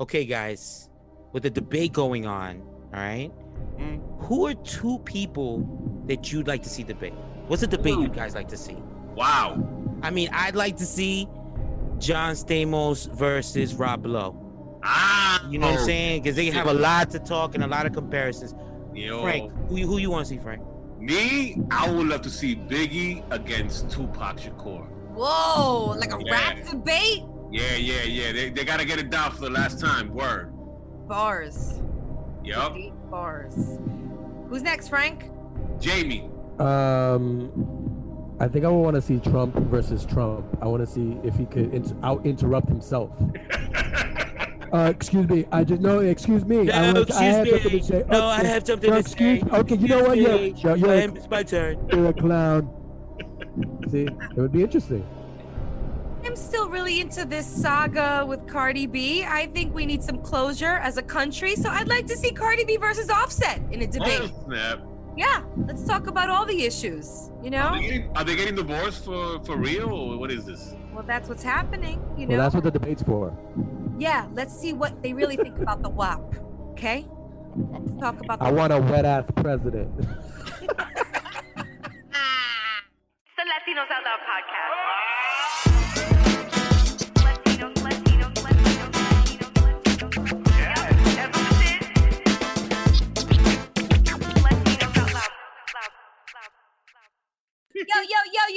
Okay, guys, with the debate going on, all right, who are 2 people that you'd like to see debate? What's a debate you guys like to see? Wow. I mean, I'd like to see John Stamos versus Rob Lowe. You know what I'm saying? Because they have a lot to talk and a lot of comparisons. Yo. Frank, who you want to see, Frank? Me? I would love to see Biggie against Tupac Shakur. Whoa, like a rap debate? Yeah. They got to get it down for the last time. Word. Bars. Yup. Bars. Who's next, Frank? Jamie. I think I would want to see Trump versus Trump. I want to see if he could out-interrupt himself. Excuse me. I just no. Excuse me. No, I have something to say. No, okay. I have something to say. Okay, you know what? Yeah, it's my turn. You're a clown. See, it would be interesting. I'm still really into this saga with Cardi B. I think we need some closure as a country. So I'd like to see Cardi B versus Offset in a debate. Oh, snap. Yeah, let's talk about all the issues. You know, are they getting divorced for real, or what is this? Well, that's what's happening. You know, well, that's what the debate's for. Yeah, let's see what they really think about the WAP. Okay, let's talk about. I want a wet ass president. The Latinos Out Loud podcast. Who?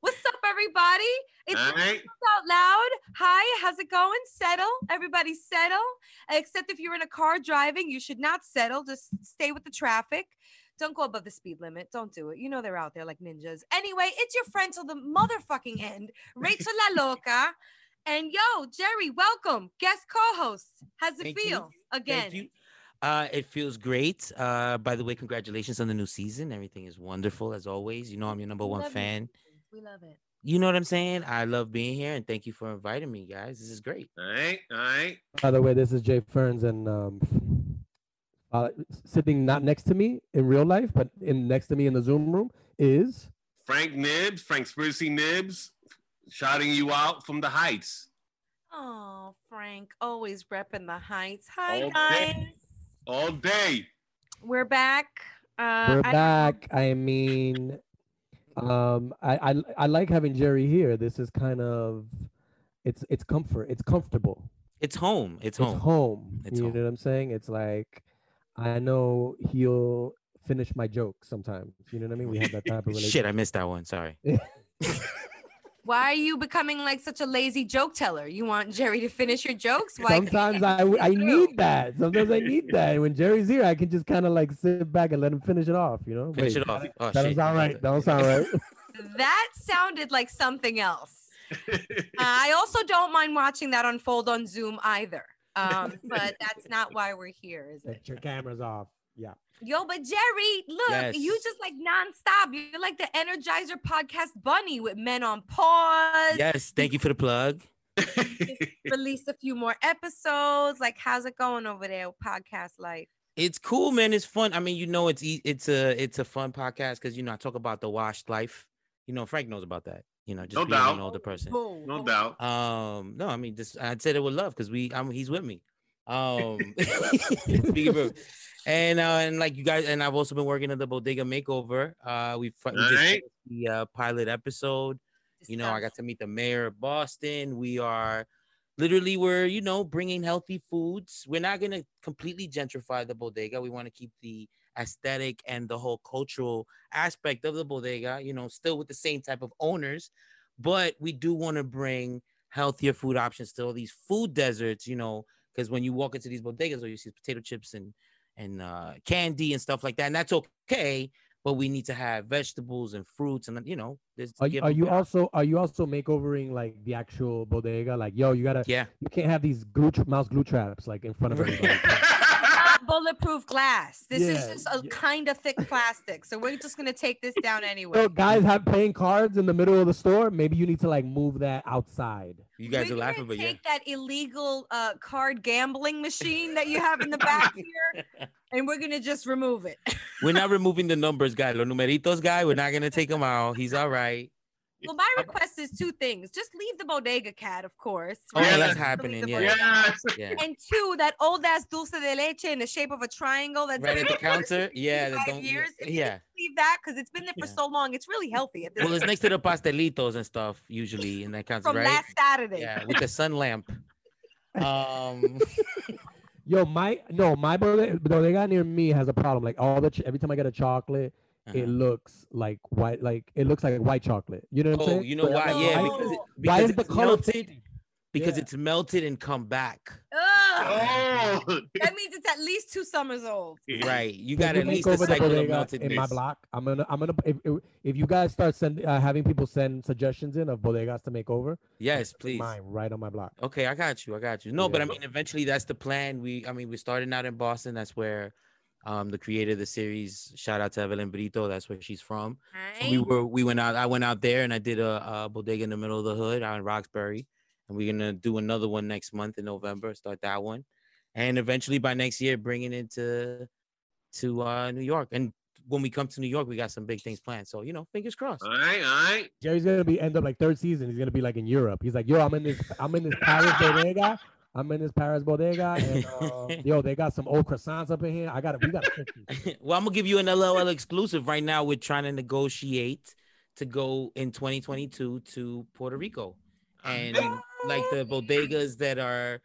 What's up, everybody? It's Out Loud. Hi, how's it going? Settle. Everybody settle. Except if you're in a car driving, you should not settle. Just stay with the traffic. Don't go above the speed limit. Don't do it. You know they're out there like ninjas. Anyway, it's your friend till the motherfucking end, Rachel La Loca. And yo, Jerry, welcome. Guest co-host. How's it feel again? Thank you. It feels great. By the way, congratulations on the new season. Everything is wonderful as always. You know I'm your number one fan. We love it. You know what I'm saying? I love being here, and thank you for inviting me, guys. This is great. All right. By the way, this is Jay Ferns, and sitting not next to me in real life, but next to me in the Zoom room is Frank Nibs, Frankspiracy News, shouting you out from the heights. Oh, Frank, always repping the heights. Hi, guys. All day. We're back. I like having Jerry here. This is kind of it's comfort. It's comfortable. It's home. You know what I'm saying? It's like I know he'll finish my joke sometimes. You know what I mean? We have that type of relationship. Shit, I missed that one. Sorry. Why are you becoming like such a lazy joke teller? You want Jerry to finish your jokes? Why? Sometimes I need that. Sometimes I need that. And when Jerry's here, I can just kind of like sit back and let him finish it off, you know? That don't sound right. That sounded like something else. I also don't mind watching that unfold on Zoom either. But that's not why we're here, is it? Get your cameras off. Yeah. Yo, but Jerry, look, yes. You just like nonstop. You're like the Energizer podcast bunny with Men on Pause. Yes, thank you for the plug. Released a few more episodes. Like, how's it going over there with podcast life? It's cool, man. It's fun. I mean, you know, it's a fun podcast because, you know, I talk about the washed life. You know, Frank knows about that. You know, just no being doubt. An older person. No doubt. No, I mean, just I'd say that with love because he's with me. And like you guys, and I've also been working at the Bodega Makeover. We just finished the pilot episode. You know, I got to meet the mayor of Boston. We're you know, bringing healthy foods. We're not going to completely gentrify the bodega. We want to keep the aesthetic and the whole cultural aspect of the bodega, you know, still with the same type of owners. But we do want to bring healthier food options to all these food deserts, you know, because when you walk into these bodegas, you see potato chips and candy and stuff like that. And that's okay. But we need to have vegetables and fruits, and you know, this. Are you also makeovering like the actual bodega? Like, yo, you can't have these mouse glue traps like in front of everybody. Bulletproof glass. This is just a kind of thick plastic, so we're just gonna take this down anyway. So guys have playing cards in the middle of the store. Maybe you need to like move that outside. You guys are laughing, but take that illegal card gambling machine that you have in the back here. And we're going to just remove it. We're not removing the numbers guy. Los numeritos guy. We're not going to take him out. He's all right. Well, my request is two things. Just leave the bodega cat, of course. Right? Oh, that's happening. Yeah. And two, that old ass dulce de leche in the shape of a triangle. That's right at the counter. Yeah. Leave that because it's been there for so long. It's really healthy. Well, it's next to the pastelitos and stuff usually in that counter, right? From last Saturday. Yeah, with the sun lamp. Yo, my bodega near me has a problem. Like every time I get a chocolate, it looks like white. Like it looks like white chocolate. You know what I'm saying? You know why? Yeah, because it's melted. Because it's melted and come back. Oh, that means it's at least 2 summers old. Right, you got at least a cycle of melted in my block. I'm gonna. If you guys start having people send suggestions in of bodegas to make over. Yes, please. Mine right on my block. Okay, I got you. No, yeah. But I mean, eventually that's the plan. We're starting out in Boston. That's where, the creator of the series. Shout out to Evelyn Brito. That's where she's from. Hi. So we went out. I went out there and I did a bodega in the middle of the hood out in Roxbury. And we're going to do another one next month in November, start that one. And eventually by next year, bringing it to New York. And when we come to New York, we got some big things planned. So, you know, fingers crossed. All right. Jerry's going to end up like 3rd season. He's going to be like in Europe. He's like, yo, I'm in this Paris bodega. I'm in this Paris bodega. And, yo, they got some old croissants up in here. We got to fix it. Well, I'm going to give you an LOL exclusive right now. We're trying to negotiate to go in 2022 to Puerto Rico. And like the bodegas that are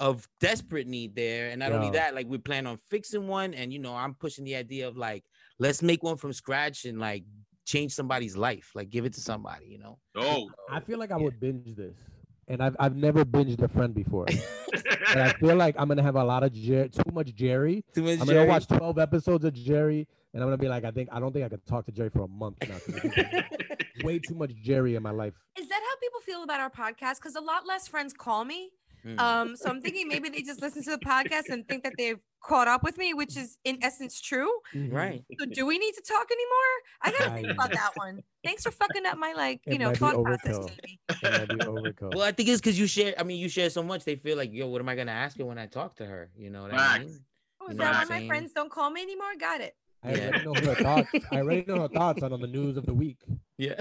of desperate need there. And not only that, like we plan on fixing one. And, you know, I'm pushing the idea of like, let's make one from scratch and like change somebody's life. Like give it to somebody, you know? Oh, I feel like I would binge this. And I've never binged a friend before. And I feel like I'm going to have a lot of too much Jerry. I'm going to watch 12 episodes of Jerry. And I'm going to be like, I don't think I could talk to Jerry for a month now. Way too much Jerry in my life. Is that how people feel about our podcast? Because a lot less friends call me. So I'm thinking maybe they just listen to the podcast and think that they've caught up with me, which is in essence true. Right. So do we need to talk anymore? I got to think about that one. Thanks for fucking up my, like, you know, thought process to me. Well, I think it's because you share so much. They feel like, yo, what am I going to ask her when I talk to her? You know what I mean? Oh, is that why my friends don't call me anymore? Got it. I already know her thoughts on the news of the week. Yeah.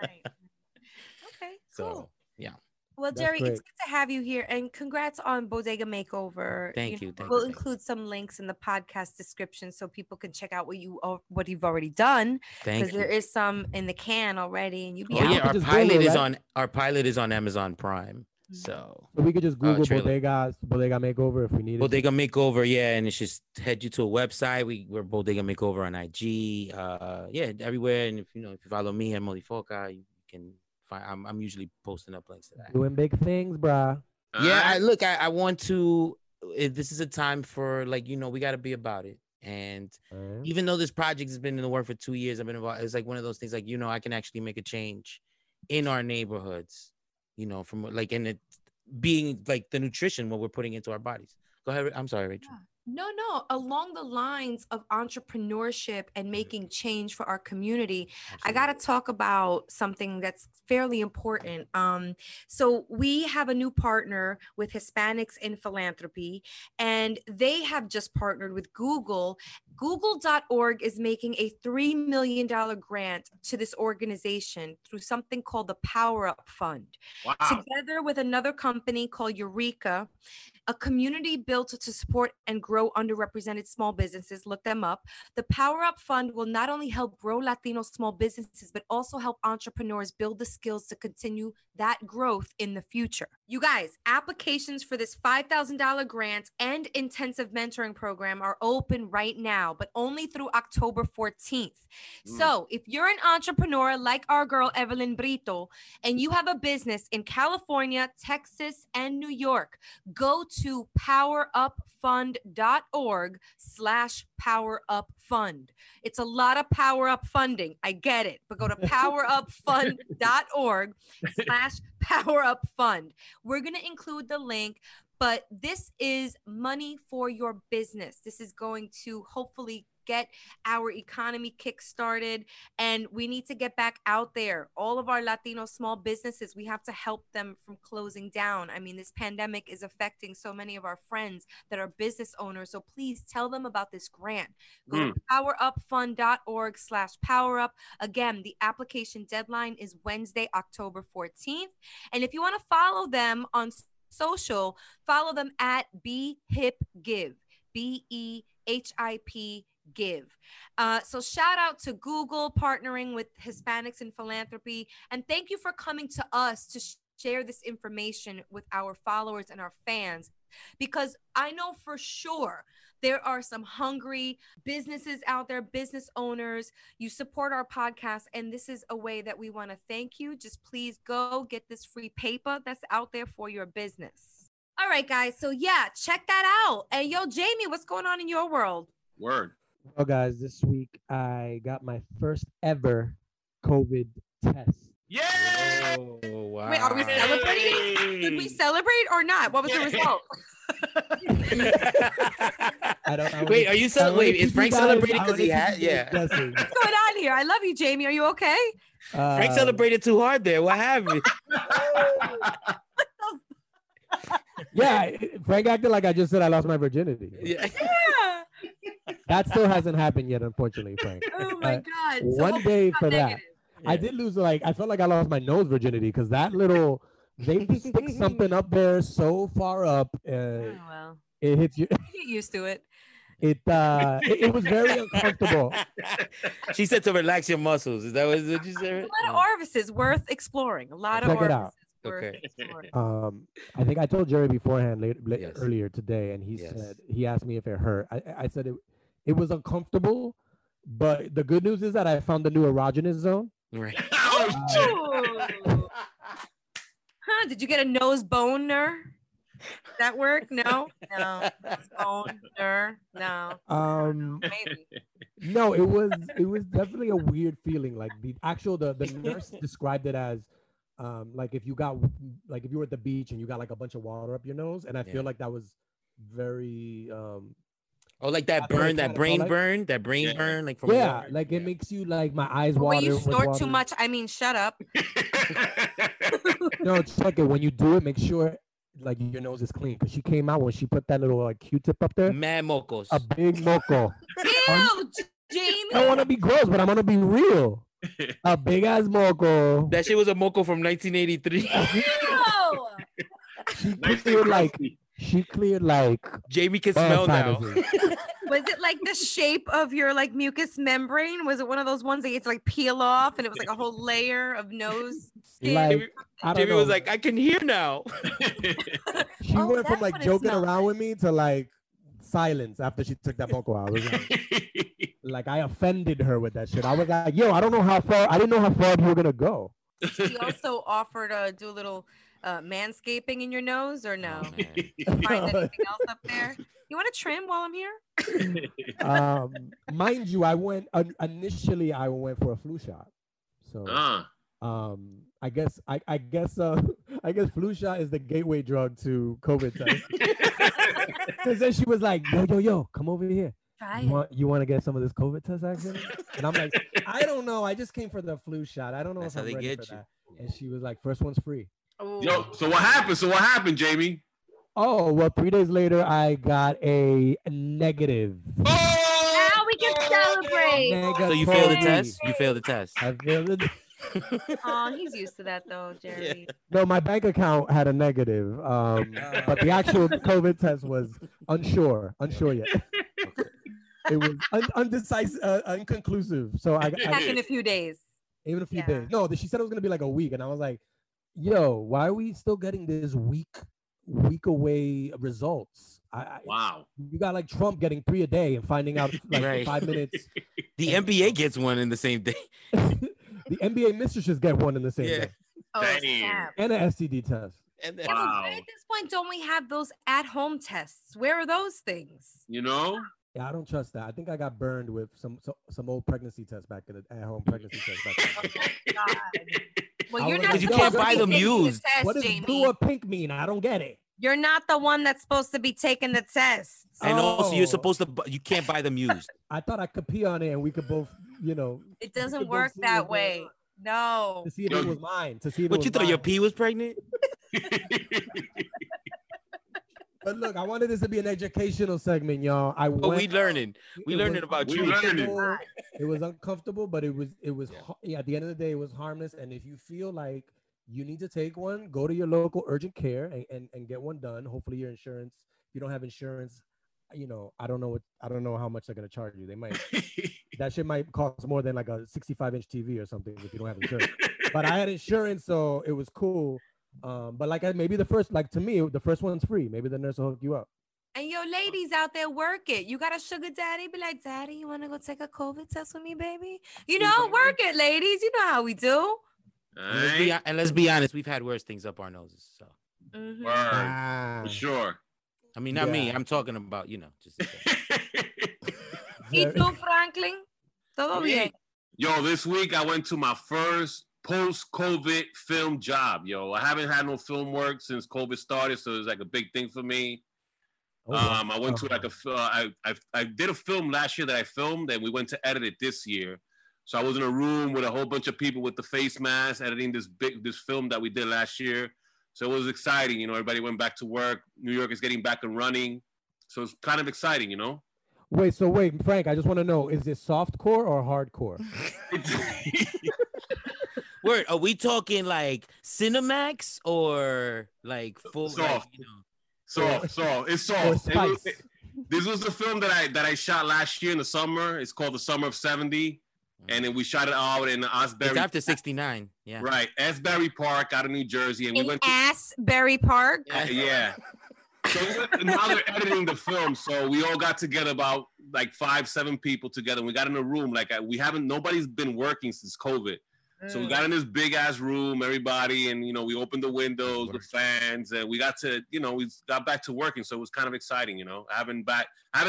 Right. Okay. Cool. So, yeah. Well, Jerry, it's good to have you here, and congrats on Bodega Makeover. Thank you. We'll include some links in the podcast description so people can check out what you've already done. Thank you. Because there is some in the can already, and our pilot is on Amazon Prime. So we could just Google Bodega Makeover if we need it. Bodega Makeover, yeah, and it's just head you to a website. We're Bodega Makeover on IG, everywhere. And if you follow me at El Modifoca, you can find. I'm usually posting up links to that. Doing big things, brah. Yeah, I want to. This is a time for we got to be about it. And even though this project has been in the work for 2 years, I've been involved. It's like one of those things, like I can actually make a change in our neighborhoods. You know, from like, and it being like the nutrition, what we're putting into our bodies. Go ahead. I'm sorry, Rachel. No, along the lines of entrepreneurship and making change for our community. Absolutely. I got to talk about something that's fairly important. So we have a new partner with Hispanics in Philanthropy, and they have just partnered with Google. Google.org is making a $3 million grant to this organization through something called the PowerUp Fund. Wow. Together with another company called Eureka, a community built to support and grow underrepresented small businesses. Look them up. The PowerUp Fund will not only help grow Latino small businesses, but also help entrepreneurs build the skills to continue that growth in the future. You guys, applications for this $5,000 grant and intensive mentoring program are open right now, but only through October 14th. So if you're an entrepreneur like our girl, Evelyn Brito, and you have a business in California, Texas, and New York, go to PowerUpFund.org/PowerUpFund. It's a lot of PowerUp funding. I get it, but go to PowerUpFund.org/PowerUpFund. We're going to include the link, but this is money for your business. This is going to hopefully get our economy kickstarted, and we need to get back out there. All of our Latino small businesses, we have to help them from closing down. I mean, this pandemic is affecting so many of our friends that are business owners. So please tell them about this grant. Go to PowerUpFund.org/PowerUp. Again, the application deadline is Wednesday, October 14th. And if you want to follow them on social, follow them at BHIPGive, BEHIP Give. So shout out to Google partnering with Hispanics in Philanthropy. And thank you for coming to us to share this information with our followers and our fans, because I know for sure there are some hungry businesses out there, business owners. You support our podcast, and this is a way that we want to thank you. Just please go get this free paper that's out there for your business. All right, guys. So yeah, check that out. And yo, Jamie, what's going on in your world? Word. Well, guys, this week I got my first ever COVID test. Yay! Oh, wow. Wait, are we celebrating? Yay! Did we celebrate or not? What was the result? Wait, are you celebrating? Is Frank celebrating because he had? Yeah. What's going on here? I love you, Jamie. Are you okay? Frank celebrated too hard there. What happened? Yeah, Frank acted like I just said I lost my virginity. Yeah. That still hasn't happened yet, unfortunately, Frank. Oh my God! One day for that. Yeah. I did lose, like, I felt like I lost my nose virginity because that little, they stick something up there so far up, oh, well. It hits you. Get used to it. It was very uncomfortable. She said to relax your muscles. Is that what you said? A lot of orifices worth exploring. A lot of orifices worth exploring. I think I told Jerry beforehand earlier today, and he said, he asked me if it hurt. I said it was uncomfortable, but the good news is that I found the new erogenous zone. Right. Huh? Did you get a nose boner? Does that work? No. Boner? No. Maybe. No, it was definitely a weird feeling. Like the nurse described it as like if you were at the beach and you got like a bunch of water up your nose, and I feel like that was very. Oh, like that brain burn, like from water. Like it makes you like my eyes water. When you snort too much, I mean, shut up. No, it's like when you do it, make sure like your nose is clean. Because she came out when she put that little like Q-tip up there. Mad mocos. A big moco. Ew, Jamie. I don't want to be gross, but I'm gonna be real. A big ass moco. That shit was a moco from 1983. She cleared like Jamie can smell now. Was it like the shape of your like mucous membrane? Was it one of those ones that you have to like peel off, and it was like a whole layer of nose skin? Jamie was like, I can hear now. She went from like joking around with me to like silence after she took that moco out. Like I offended her with that shit. I was like, yo, I didn't know how far you were gonna go. She also offered to do a little manscaping in your nose, or no? Oh, you find anything else up there? You want to trim while I'm here? Mind you, I went initially. I went for a flu shot, so I guess flu shot is the gateway drug to COVID test. Because then she was like, yo, yo, yo, come over here. Try you want to get some of this COVID test action? And I'm like, I don't know. I just came for the flu shot. I don't know if I'm ready for that. And she was like, first one's free. Oh. Yo, so what happened? So what happened, Jamie? Oh, well, 3 days later, I got a negative. Oh! Now we can celebrate. Negative. So you failed the test? You failed the test. I failed it. Oh, he's used to that, though, Jerry. Yeah. No, my bank account had a negative, but the actual COVID test was unsure yet. Okay. It was undecisive, inconclusive. So I got in a few days. Even a few days. No, she said it was going to be like a week, and I was like, yo, why are we still getting this week away results? Wow. You got like Trump getting 3 a day and finding out like right. 5 minutes. The NBA gets one in the same day. The NBA mistresses get one in the same day. Oh, and an STD test. And then, wow. At this point, don't we have those at-home tests? Where are those things? You know? Yeah, I don't trust that. I think I got burned with some old pregnancy tests back in the at-home pregnancy test. Back in the oh, my God. Well, you're not. You can't buy them used. What does blue or pink mean? I don't get it. You're not the one that's supposed to be taking the test. And also, you're supposed to. You can't buy them used. I thought I could pee on it, and we could both. You know, it doesn't work that way. No. To see if it was mine. To see. What you thought your pee was pregnant? But look, I wanted this to be an educational segment, y'all. We learning about you. It was uncomfortable, but it was at the end of the day, it was harmless. And if you feel like you need to take one, go to your local urgent care and get one done. Hopefully, your insurance. If you don't have insurance, you know, I don't know how much they're gonna charge you. They might. That shit might cost more than like a 65-inch TV or something if you don't have insurance. But I had insurance, so it was cool. But like maybe the first one's free. Maybe the nurse will hook you up. And yo, ladies out there, work it. You got a sugar daddy, be like, daddy, you want to go take a COVID test with me, baby? You know, work it, ladies. You know how we do. And let's be honest, we've had worse things up our noses. So for sure. I mean, not me. I'm talking about, you know, just. ¿Y tú, Franklin? Todo bien. Yo, this week I went to my first post-COVID film job, yo. I haven't had no film work since COVID started, so it's like a big thing for me. Oh, I went to like I did a film last year that I filmed, and we went to edit it this year. So I was in a room with a whole bunch of people with the face masks editing this film that we did last year. So it was exciting, you know. Everybody went back to work. New York is getting back and running, so it's kind of exciting, you know. Wait, Frank, I just want to know: is this softcore or hardcore? Word, are we talking like Cinemax or like full? Soft, like, you know? soft. It's soft. This was the film that I shot last year in the summer. It's called The Summer of '70, and then we shot it out in Asbury. It's after '69, yeah. Right, Asbury Park, out of New Jersey, and we went to Asbury Park. Yeah. So now they're editing the film, so we all got together about like 5-7 people together. We got in a room nobody's been working since COVID. So we got in this big ass room, everybody, and you know, we opened the windows with fans, and we got to, you know, we got back to working. So it was kind of exciting, you know. I haven't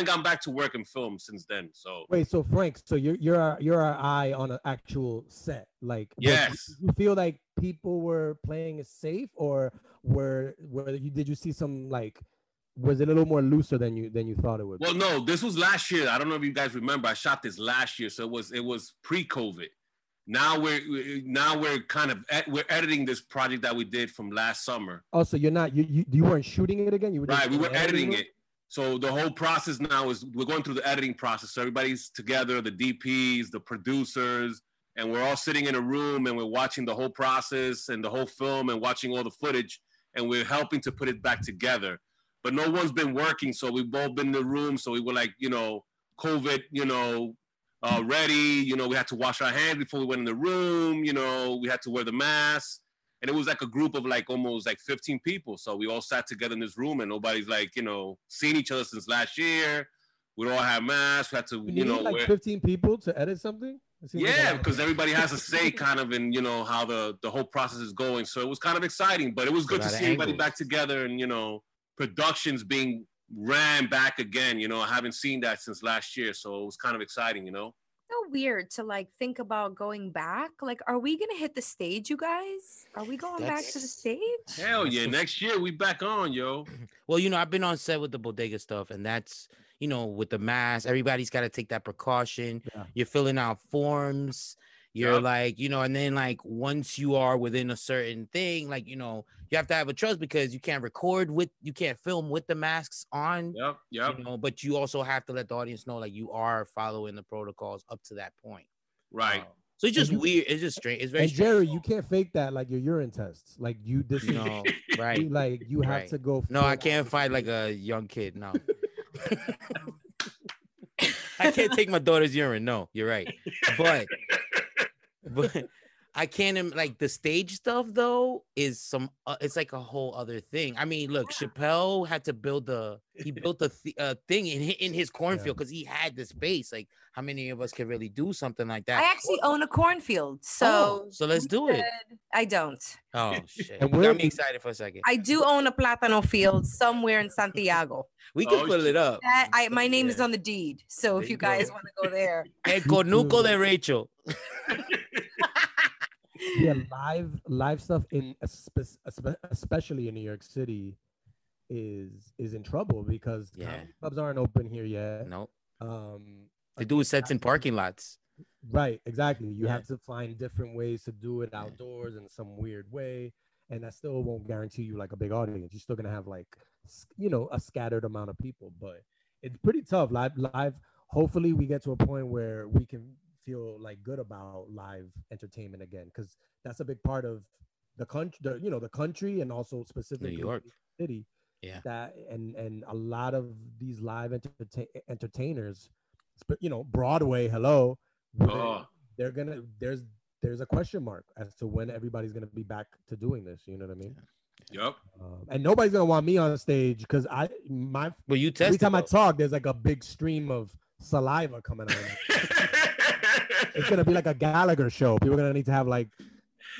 gone back to work in film since then. So wait, so Frank, so you're our eye on an actual set, like yes. You feel like people were playing it safe, or did you see some like? Was it a little more looser than you thought it would be? Well, no, this was last year. I don't know if you guys remember. I shot this last year, so it was pre-COVID. Now we're editing this project that we did from last summer. Oh, so you weren't shooting it again? You were just right. We were editing it. So the whole process now is we're going through the editing process. So everybody's together, the DPs, the producers, and we're all sitting in a room and we're watching the whole process and the whole film and watching all the footage, and we're helping to put it back together. But no one's been working, so we've all been in the room. So we were like, you know, COVID, you know. Ready, you know, we had to wash our hands before we went in the room, you know, we had to wear the mask. And it was like a group of like almost like 15 people. So we all sat together in this room and nobody's like, you know, seen each other since last year. We'd all have masks. We had to, you know, like 15 people to edit something? Yeah, because everybody has a say kind of in, you know, how the whole process is going. So it was kind of exciting, but it was good to see everybody back together and, you know, productions being ran back again. You know, I haven't seen that since last year, so it was kind of exciting, you know. So weird to like think about going back. Like, are we gonna hit the stage, you guys? Are we going back to the stage? Hell yeah! Next year we back on, yo. Well, you know, I've been on set with the bodega stuff, and that's, you know, with the mask, everybody's got to take that precaution. Yeah. You're filling out forms. You're like, you know, and then like once you are within a certain thing, like, you know, you have to have a trust because you can't record with, you can't film with the masks on, you know, but you also have to let the audience know like you are following the protocols up to that point. Right. So it's just weird. It's just strange. It's very strange. Jerry, you can't fake that, like your urine tests. Like you just, no, right. You, like you have to go. No, I can't fight like a young kid. No. I can't take my daughter's urine. No, you're right. But I can't, like the stage stuff though is some, it's like a whole other thing. I mean, look, Chappelle had to build he built a thing in his cornfield because he had the space. Like how many of us can really do something like that? I actually own a cornfield. So let's do it. I don't. Oh shit. And you got me excited for a second. I do own a plátano field somewhere in Santiago. We can fill it up. My name is on the deed. So there if you guys want to go there. El Conuco de Rachel. Yeah, live stuff in especially in New York City is in trouble because clubs aren't open here yet. No, they do sets in parking lots. Right, exactly. You have to find different ways to do it outdoors in some weird way, and that still won't guarantee you like a big audience. You're still gonna have like, you know, a scattered amount of people, but it's pretty tough. Live. Hopefully, we get to a point where we can feel like good about live entertainment again, because that's a big part of the country, you know, the country, and also specifically New York City. Yeah, that and a lot of these live entertainers, you know, Broadway. Hello, they're gonna there's a question mark as to when everybody's gonna be back to doing this. You know what I mean? Yep. And nobody's gonna want me on stage because every time I talk, there's like a big stream of saliva coming out. It's gonna be like a Gallagher show. People are gonna need to have like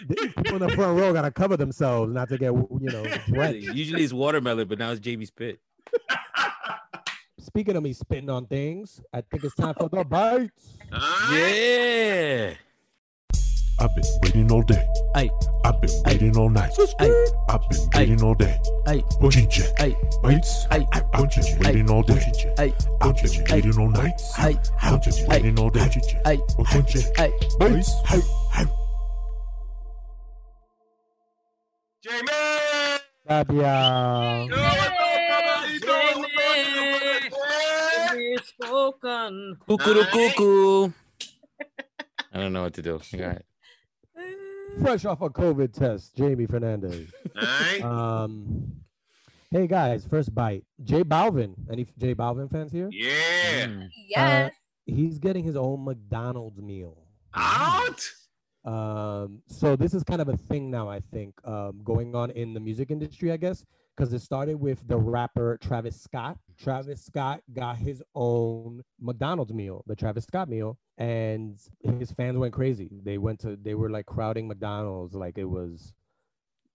people in the front row gotta cover themselves not to get, you know, wet. Usually it's watermelon, but now it's Jamie Spit. Speaking of me spitting on things, I think it's time for the bites. Yeah. I've been waiting all day. I've been waiting all night. I've been waiting all day. Bochinche. Bites. I've been waiting all day. I've been waiting all night. I've been waiting all day. Bochinche. Bites. Jamie. Fabio. Cuckoo. I don't know what to do. All right. Fresh off a COVID test, Jamie Fernandez. All right. Hey guys, first bite. J. Balvin. Any J. Balvin fans here? Yeah. Yes. He's getting his own McDonald's meal. Out. So this is kind of a thing now, I think, going on in the music industry, I guess, because it started with the rapper Travis Scott. Travis Scott got his own McDonald's meal, the Travis Scott meal. And his fans went crazy. They were like crowding McDonald's like it was,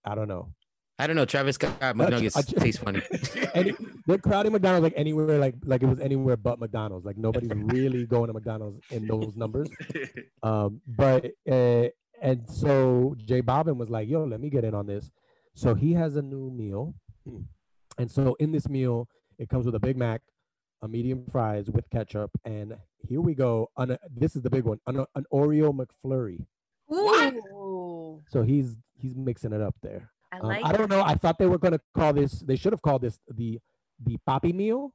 I don't know. Travis Scott McNuggets tastes funny. They're crowding McDonald's like anywhere, like it was anywhere but McDonald's. Like nobody's really going to McDonald's in those numbers. And so J. Balvin was like, yo, let me get in on this. So he has a new meal. And so in this meal, it comes with a Big Mac, a medium fries with ketchup, and here we go. This is the big one. An Oreo McFlurry. What? So he's mixing it up there. I don't know. I thought they were gonna call this. They should have called this the Papi meal.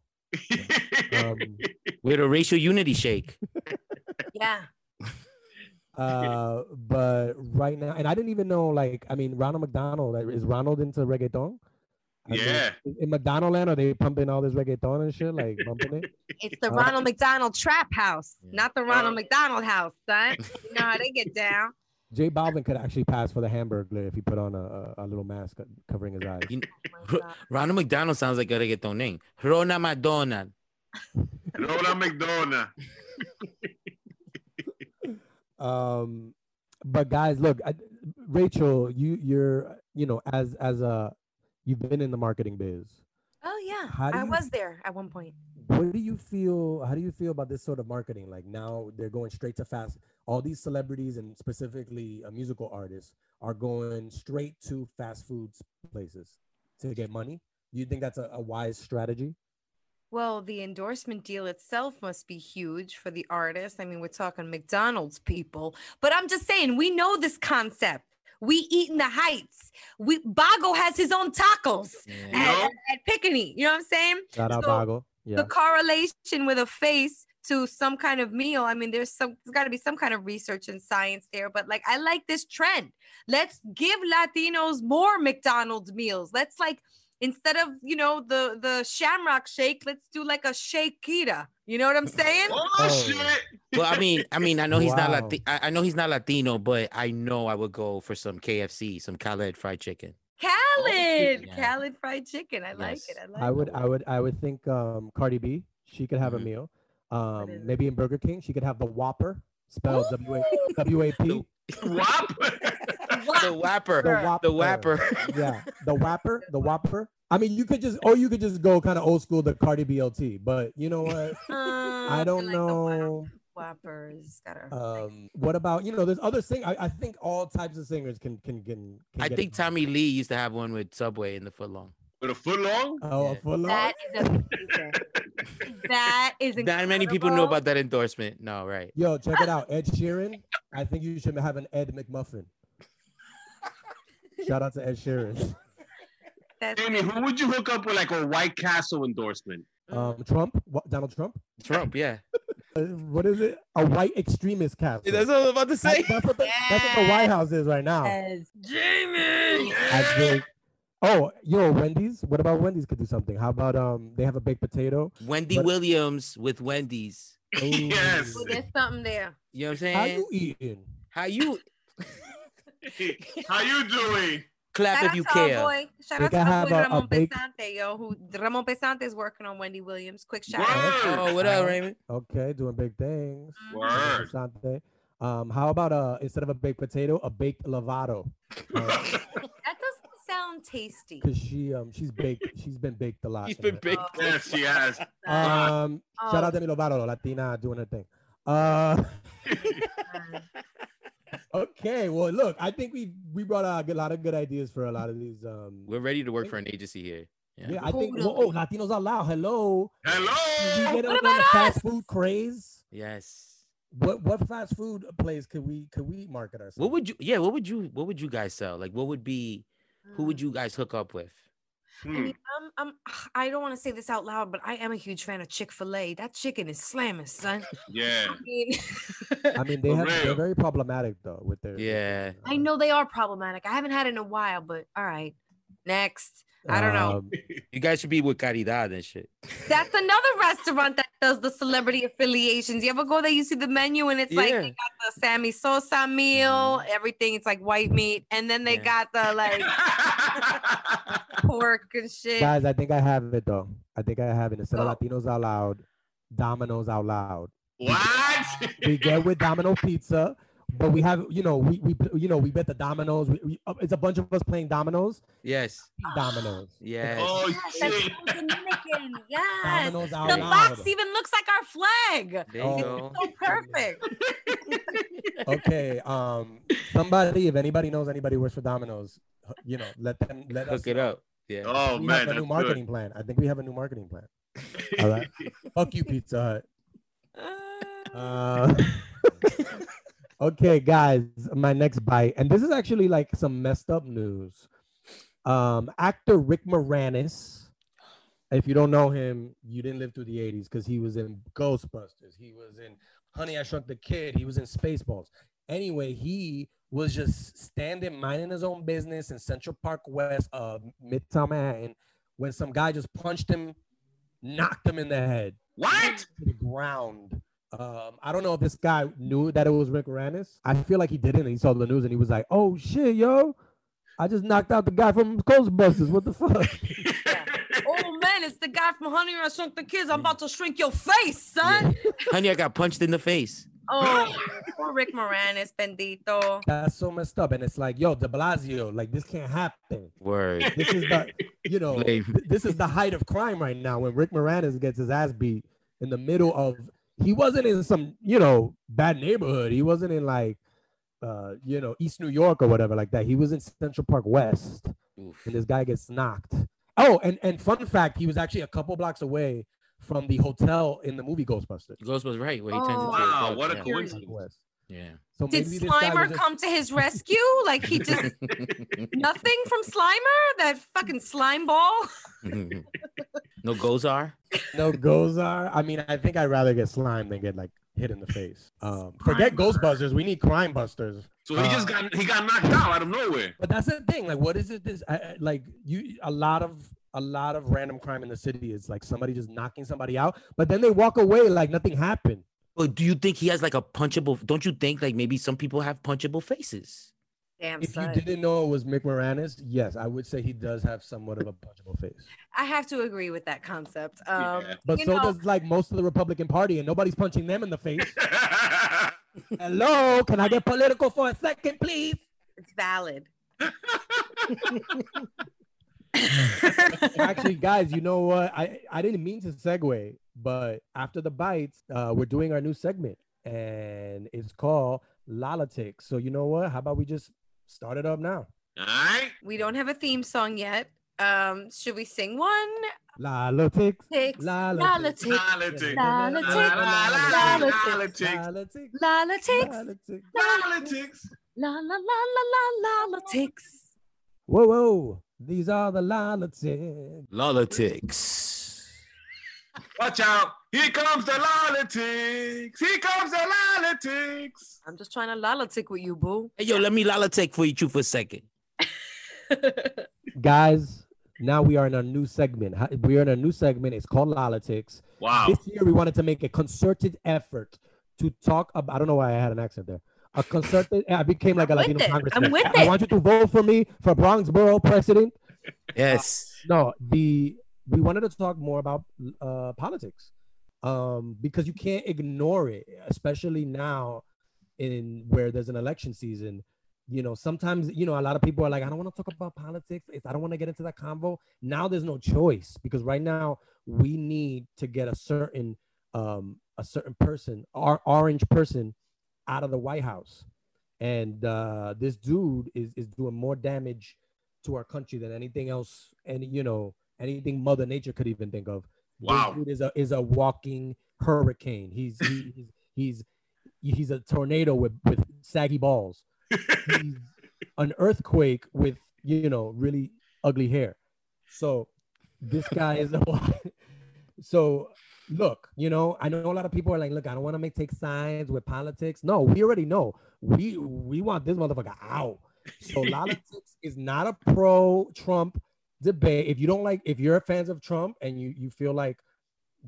With a racial unity shake. Yeah. But right now, and I didn't even know. Like, I mean, Ronald McDonald is Ronald into reggaeton. I mean, in McDonaldland, are they pumping all this reggaeton and shit? Like pumping it? It's the Ronald McDonald Trap House, not the Ronald McDonald House, son. You know how they get down. J. Balvin could actually pass for the Hamburglar if he put on a little mask covering his eyes. Ronald McDonald sounds like a reggaeton name. Rona Madonna. Rona McDonald. But guys, look, Rachel, you've been in the marketing biz. Oh yeah, I was there at one point. What do you feel? How do you feel about this sort of marketing? Like now they're going straight to fast. All these celebrities and specifically musical artists are going straight to fast food places to get money. Do you think that's a wise strategy? Well, the endorsement deal itself must be huge for the artist. I mean, we're talking McDonald's people, but I'm just saying we know this concept. We eat in the heights. We Bago has his own tacos at Piccini. You know what I'm saying? Shout out Bago. Yeah. The correlation with a face to some kind of meal. I mean, there's got to be some kind of research and science there. But like, I like this trend. Let's give Latinos more McDonald's meals. Let's like, instead of, you know, the Shamrock Shake, let's do like a Shakeita. You know what I'm saying? Oh shit! Well, I mean, I know he's not I know he's not Latino, but I know I would go for some KFC, some Khaled fried chicken. Khaled fried chicken. I would think Cardi B, she could have a meal. Maybe in Burger King, she could have the Whopper, spelled W-A-P. The Whopper. Yeah, the Whopper. I mean, you could just go kind of old school, the Cardi BLT. But you know what? I don't know. Whoppers. What about, you know, there's other things. I think all types of singers can get think it. Tommy Lee used to have one with Subway in the footlong. With a footlong? Oh, yeah. A footlong? That is that is incredible. Not many people know about that endorsement. No, right. Yo, check it out. Ed Sheeran. I think you should have an Ed McMuffin. Shout out to Ed Sheeran. Amy, who would you hook up with like a White Castle endorsement? Trump? What, Donald Trump? Trump, yeah. What is it? A white extremist castle. That's what I was about to say. That's what the White House is right now. Yes. Jamie! Yes. Oh, yo, Wendy's? What about Wendy's could do something? How about they have a baked potato? Wendy Williams with Wendy's. Oh. Yes. Well, there's something there. You know what I'm saying? How you eating? How you doing? Clap if you care. Shout out to my boy Ramon Pesante, yo. Ramon Pesante is working on Wendy Williams. Quick shout out. Oh, what up, Raymond? Okay, doing big things. Word. Pesante. How about instead of a baked potato, a baked lavado? That doesn't sound tasty. Cause she's baked. She's been baked a lot. She's been baked. Oh. Yes, she has. Shout out to Demi Lovato, Latina doing her thing. Okay, well, look, I think we brought a lot of good ideas for a lot of these. We're ready to work for an agency here. Yeah, I think. Oh, Latinos Out Loud. Hello. What about us? Fast food craze. Yes. What fast food place could we market ourselves? What would you guys sell? Like, what would be? Who would you guys hook up with? I mean, I don't want to say this out loud, but I am a huge fan of Chick-fil-A. That chicken is slamming, son. Yeah. I mean they're very problematic though with their. Yeah. I know they are problematic. I haven't had it in a while, but all right. Next. I don't know. You guys should be with Caridad and shit. That's another restaurant that does the celebrity affiliations. You ever go there, you see the menu, and it's like they got the Sammy Sosa meal, everything. It's like white meat. And then they got the like pork and shit. Guys, I think I have it though. I think I have it. Instead of Latinos Out Loud, Domino's Out Loud. What? We get with Domino Pizza. But we have, you know, we bet the dominoes. It's a bunch of us playing dominoes. Yes. Dominoes. Yes. Oh, shit. Yes. Dominoes out loud. The box even looks like our flag. There you go. It's so perfect. Okay. Somebody, if anybody knows anybody works for Domino's, you know, let us hook it up. Yeah. Oh man, have a new marketing plan. I think we have a new marketing plan. All right. Fuck you, Pizza Hut. Okay, guys, my next bite. And this is actually like some messed up news. Actor Rick Moranis, if you don't know him, you didn't live through the 80s because he was in Ghostbusters. He was in Honey, I Shrunk the Kid. He was in Spaceballs. Anyway, he was just standing, minding his own business in Central Park West of Midtown Manhattan when some guy just punched him, knocked him in the head. What? To the ground. I don't know if this guy knew that it was Rick Moranis. I feel like he didn't. He saw the news and he was like, "Oh shit, yo! I just knocked out the guy from Ghostbusters. What the fuck?" Yeah. Oh man, it's the guy from Honey, I Shrunk the Kids. I'm about to shrink your face, son. Yeah. Honey, I got punched in the face. Oh, poor Rick Moranis, bendito. That's so messed up. And it's like, yo, de Blasio, like, this can't happen. Word. This is the, you know, this is the height of crime right now when Rick Moranis gets his ass beat in the middle of, he wasn't in some, you know, bad neighborhood. He wasn't in like, you know, East New York or whatever like that. He was in Central Park West. Oof. And this guy gets knocked. Oh, and fun fact, he was actually a couple blocks away from the hotel in the movie Ghostbusters. Ghostbusters, right? Where he turns into wow, what a coincidence! Yeah. So did Slimer come to his rescue? Like he just nothing from Slimer, that fucking slime ball. No Gozar. No Gozar. I mean, I think I'd rather get slimed than get like hit in the face. Forget Ghostbusters. We need crime busters. So he just got knocked out out of nowhere. But that's the thing. Like, what is it? This like you a lot of random crime in the city is like somebody just knocking somebody out, but then they walk away like nothing happened. But do you think he has like a punchable, don't you think like maybe some people have punchable faces? Damn, if you didn't know it was Mick Moranis, yes, I would say he does have somewhat of a punchable face. I have to agree with that concept. Yeah. But so does like most of the Republican Party and nobody's punching them in the face. Hello, can I get political for a second, please? It's valid. Actually, guys, you know what? I didn't mean to segue, but after the bites, we're doing our new segment, and it's called LOLitics. So you know what? How about we just start it up now? All right. We don't have a theme song yet. Should we sing one? LOLitics. LOLitics. LOLitics. LOLitics. LOLitics. LOLitics. La la la la la LOLitics. Whoa whoa. These are the LOLitics. LOLitics. Watch out. Here comes the LOLitics. Here comes the LOLitics. I'm just trying to LOLitic with you, boo. Hey, yo, let me LOLitic for you for a second. Guys, now we are in a new segment. We are in a new segment. It's called LOLitics. Wow. This year, we wanted to make a concerted effort to talk about... I don't know why I had an accent there. A concerted, I became like a Latino congressman. I'm with it. I want you to vote for me for Bronx Borough President. Yes. We wanted to talk more about politics because you can't ignore it, especially now in where there's an election season. You know, sometimes, you know, a lot of people are like, I don't want to talk about politics. I don't want to get into that convo. Now there's no choice because right now we need to get a certain person, our orange person, out of the White House. And this dude is doing more damage to our country than anything else. And, you know, anything Mother Nature could even think of. Wow. This dude is a walking hurricane. He's a tornado with saggy balls. He's an earthquake with, you know, really ugly hair. So this guy is a... So... Look, you know, I know a lot of people are like, look, I don't want to take sides with politics. No, we already know. We want this motherfucker out. So LOLitics is not a pro-Trump debate. If you don't like, if you're fans of Trump and you feel like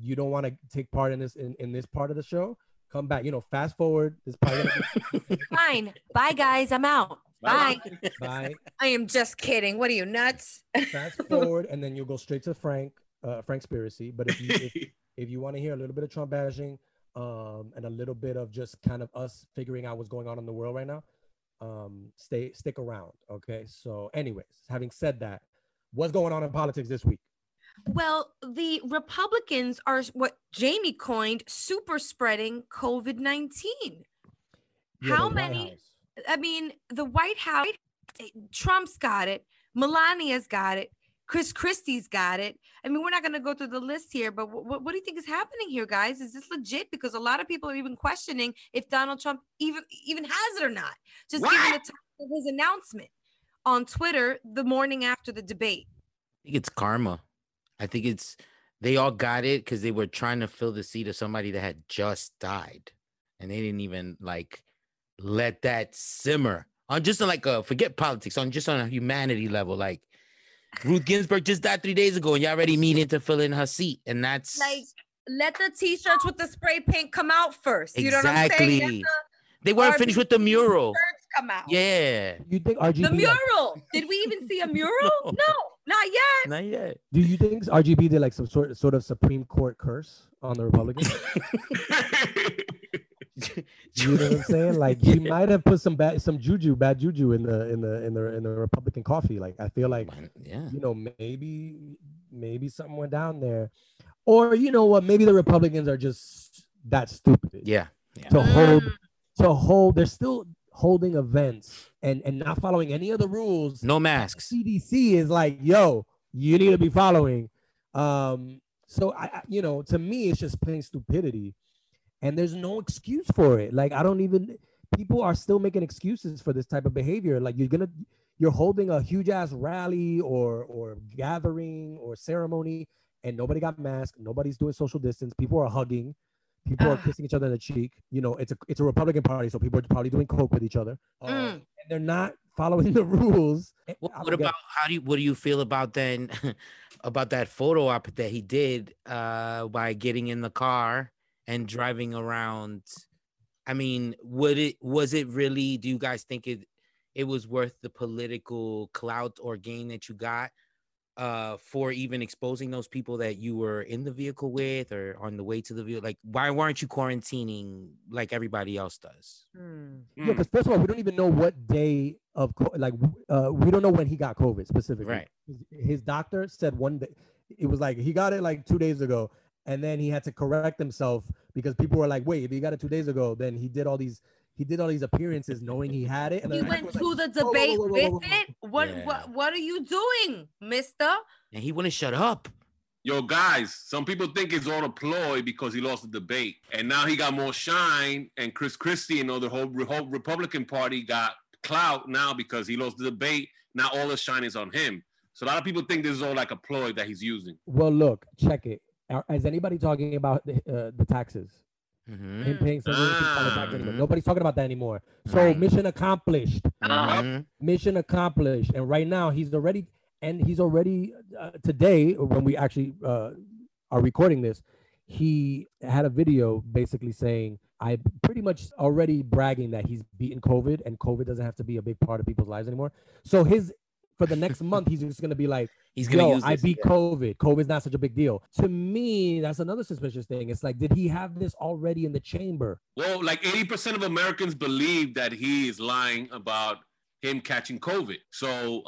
you don't want to take part in this in this part of the show, come back. You know, fast forward this part. Fine. Bye, guys. I'm out. Bye. Bye. I am just kidding. What are you, nuts? Fast forward, and then you'll go straight to Frankspiracy. But if you want to hear a little bit of Trump bashing and a little bit of just kind of us figuring out what's going on in the world right now, stick around, okay? So anyways, having said that, what's going on in politics this week? Well, the Republicans are what Jamie coined super spreading COVID-19. Yeah, how many? I mean, the White House, Trump's got it. Melania's got it. Chris Christie's got it. I mean, we're not going to go through the list here, but what do you think is happening here, guys? Is this legit? Because a lot of people are even questioning if Donald Trump even has it or not. Just given the time of his announcement on Twitter the morning after the debate. I think it's karma. I think it's they all got it because they were trying to fill the seat of somebody that had just died. And they didn't even like let that simmer on just on like a forget politics on just on a humanity level. Like, Ruth Ginsburg just died 3 days ago, and y'all already meaning to fill in her seat, and that's like let the t-shirts with the spray paint come out first. You know what I'm saying? Exactly. They weren't finished with the mural. Come out. Yeah. You think RGB? The mural? Did we even see a mural? No, not yet. Not yet. Do you think RGB did like some sort of Supreme Court curse on the Republicans? You know what I'm saying? Like he might have put some bad juju in the Republican coffee. Like I feel like you know, maybe something went down there, or you know what? Maybe the Republicans are just that stupid. Yeah. To hold. They're still holding events and not following any of the rules. No masks. The CDC is like, yo, you need to be following. So I, you know, to me, it's just plain stupidity. And there's no excuse for it. Like, I don't even, people are still making excuses for this type of behavior. Like you're holding a huge ass rally or gathering or ceremony and nobody got masks. Nobody's doing social distance. People are hugging. People are kissing each other in the cheek. You know, it's a Republican party. So people are probably doing coke with each other. And they're not following the rules. What do you feel about then, about that photo op that he did by getting in the car and driving around? I mean, was it really, do you guys think it was worth the political clout or gain that you got for even exposing those people that you were in the vehicle with or on the way to the vehicle? Like, why weren't you quarantining like everybody else does? Yeah, because first of all, we don't even know what day of, we don't know when he got COVID specifically. Right. His doctor said one day, it was like, he got it like 2 days ago. And then he had to correct himself because people were like, wait, if he got it 2 days ago, then he did all these appearances knowing he had it. And he went to like, the debate with it. What are you doing, mister? And he wouldn't shut up. Yo, guys, some people think it's all a ploy because he lost the debate. And now he got more shine. And Chris Christie and the whole Republican Party got clout now because he lost the debate. Now all the shine is on him. So a lot of people think this is all like a ploy that he's using. Well, look, check it. Is anybody talking about the taxes? Mm-hmm. Him paying some taxes. Nobody's talking about that anymore. So mission accomplished. Mission accomplished. And right now he's already today when we actually are recording this, he had a video basically saying, I pretty much already bragging that he's beaten COVID and COVID doesn't have to be a big part of people's lives anymore. So for the next month, he's just going to be like, I beat COVID. COVID's not such a big deal. To me, that's another suspicious thing. It's like, did he have this already in the chamber? Well, like 80% of Americans believe that he is lying about him catching COVID. So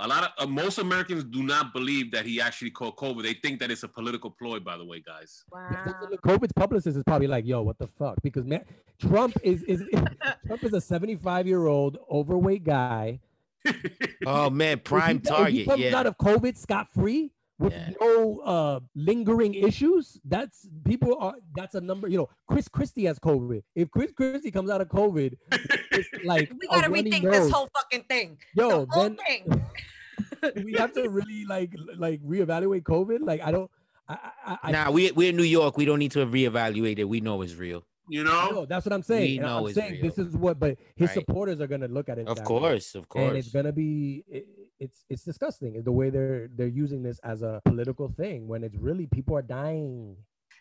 most Americans do not believe that he actually caught COVID. They think that it's a political ploy, by the way, guys. Wow. COVID's publicist is probably like, yo, what the fuck? Because man, Trump is Trump is a 75-year-old overweight guy. Oh man, prime target. If he comes out of COVID scot-free with no lingering issues, that's a number. You know, Chris Christie has COVID. If Chris Christie comes out of COVID, it's like we gotta rethink this whole fucking thing. Yo, the whole thing. We have to really like reevaluate COVID. Like we're in New York. We don't need to reevaluate it. We know it's real. You know? No, that's what I'm saying. I'm saying real. This is what, but his supporters are gonna look at it. Of course. And it's gonna be, it's disgusting the way they're using this as a political thing when it's really people are dying.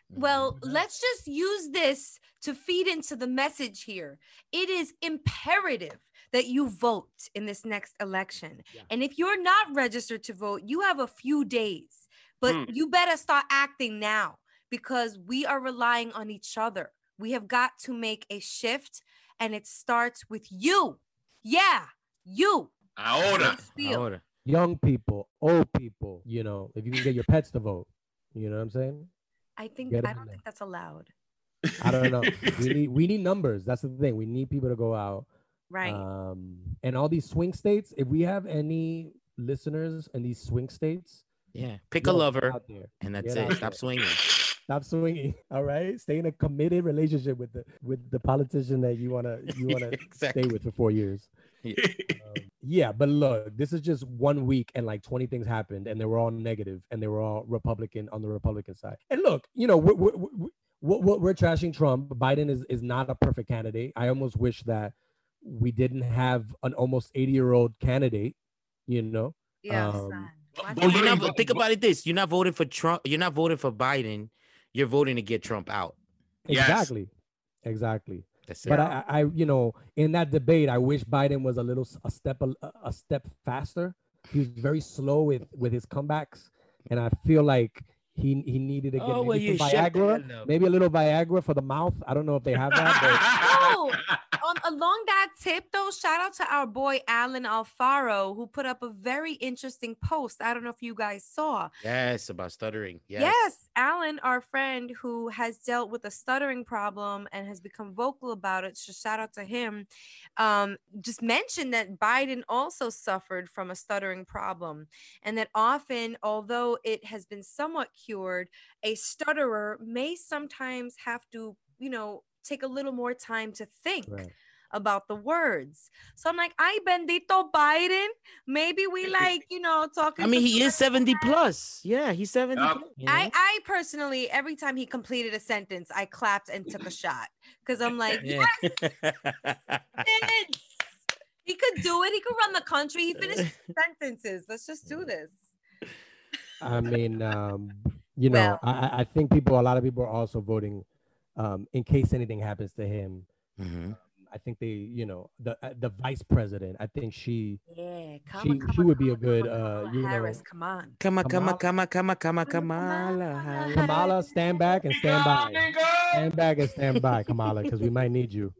Well, let's just use this to feed into the message here. It is imperative that you vote in this next election, and if you're not registered to vote, you have a few days, but you better start acting now because we are relying on each other. We have got to make a shift, and it starts with you. Yeah, you. Ahora. Young people, old people, you know, if you can get your pets to vote, you know what I'm saying? I don't think that's allowed. I don't know. We need numbers. That's the thing. We need people to go out. Right. And all these swing states, if we have any listeners in these swing states. Yeah, pick a lover, and that's it. Stop swinging. Stop swinging, all right? Stay in a committed relationship with the politician that you wanna stay with for 4 years. Yeah. But look, this is just 1 week and like 20 things happened and they were all negative and they were all Republican on the Republican side. And look, you know, we're trashing Trump. Biden is not a perfect candidate. I almost wish that we didn't have an almost 80-year-old candidate, you know? Yeah, but think about it this. You're not voting for Trump. You're not voting for Biden. You're voting to get Trump out. Exactly. That's it. But I, you know, in that debate, I wish Biden was a step faster. He was very slow with his comebacks, and I feel like He needed to get maybe some Viagra, maybe a little Viagra for the mouth. I don't know if they have that. But... Oh, along that tip, though, shout out to our boy Alan Alfaro, who put up a very interesting post. I don't know if you guys saw. Yes, about stuttering. Yes. Yes, Alan, our friend who has dealt with a stuttering problem and has become vocal about it. So shout out to him. Just mentioned that Biden also suffered from a stuttering problem, and that often, although it has been somewhat cured, a stutterer may sometimes have to, you know, take a little more time to think about the words. So I'm like, ay, bendito Biden. Maybe we like, you know, talking. I mean, he is 70 plus. Yeah, he's 70. Plus, you know? I personally, every time he completed a sentence, I clapped and took a shot because I'm like, yes, he could do it. He could run the country. He finished sentences. Let's just do this. I mean, you know, I think people, a lot of people are also voting in case anything happens to him. Mm-hmm. I think they, you know, the vice president, I think she would be a good, Harris, come on. Kamala. Kamala, stand back and stand by. Stand back and stand by, Kamala, because we might need you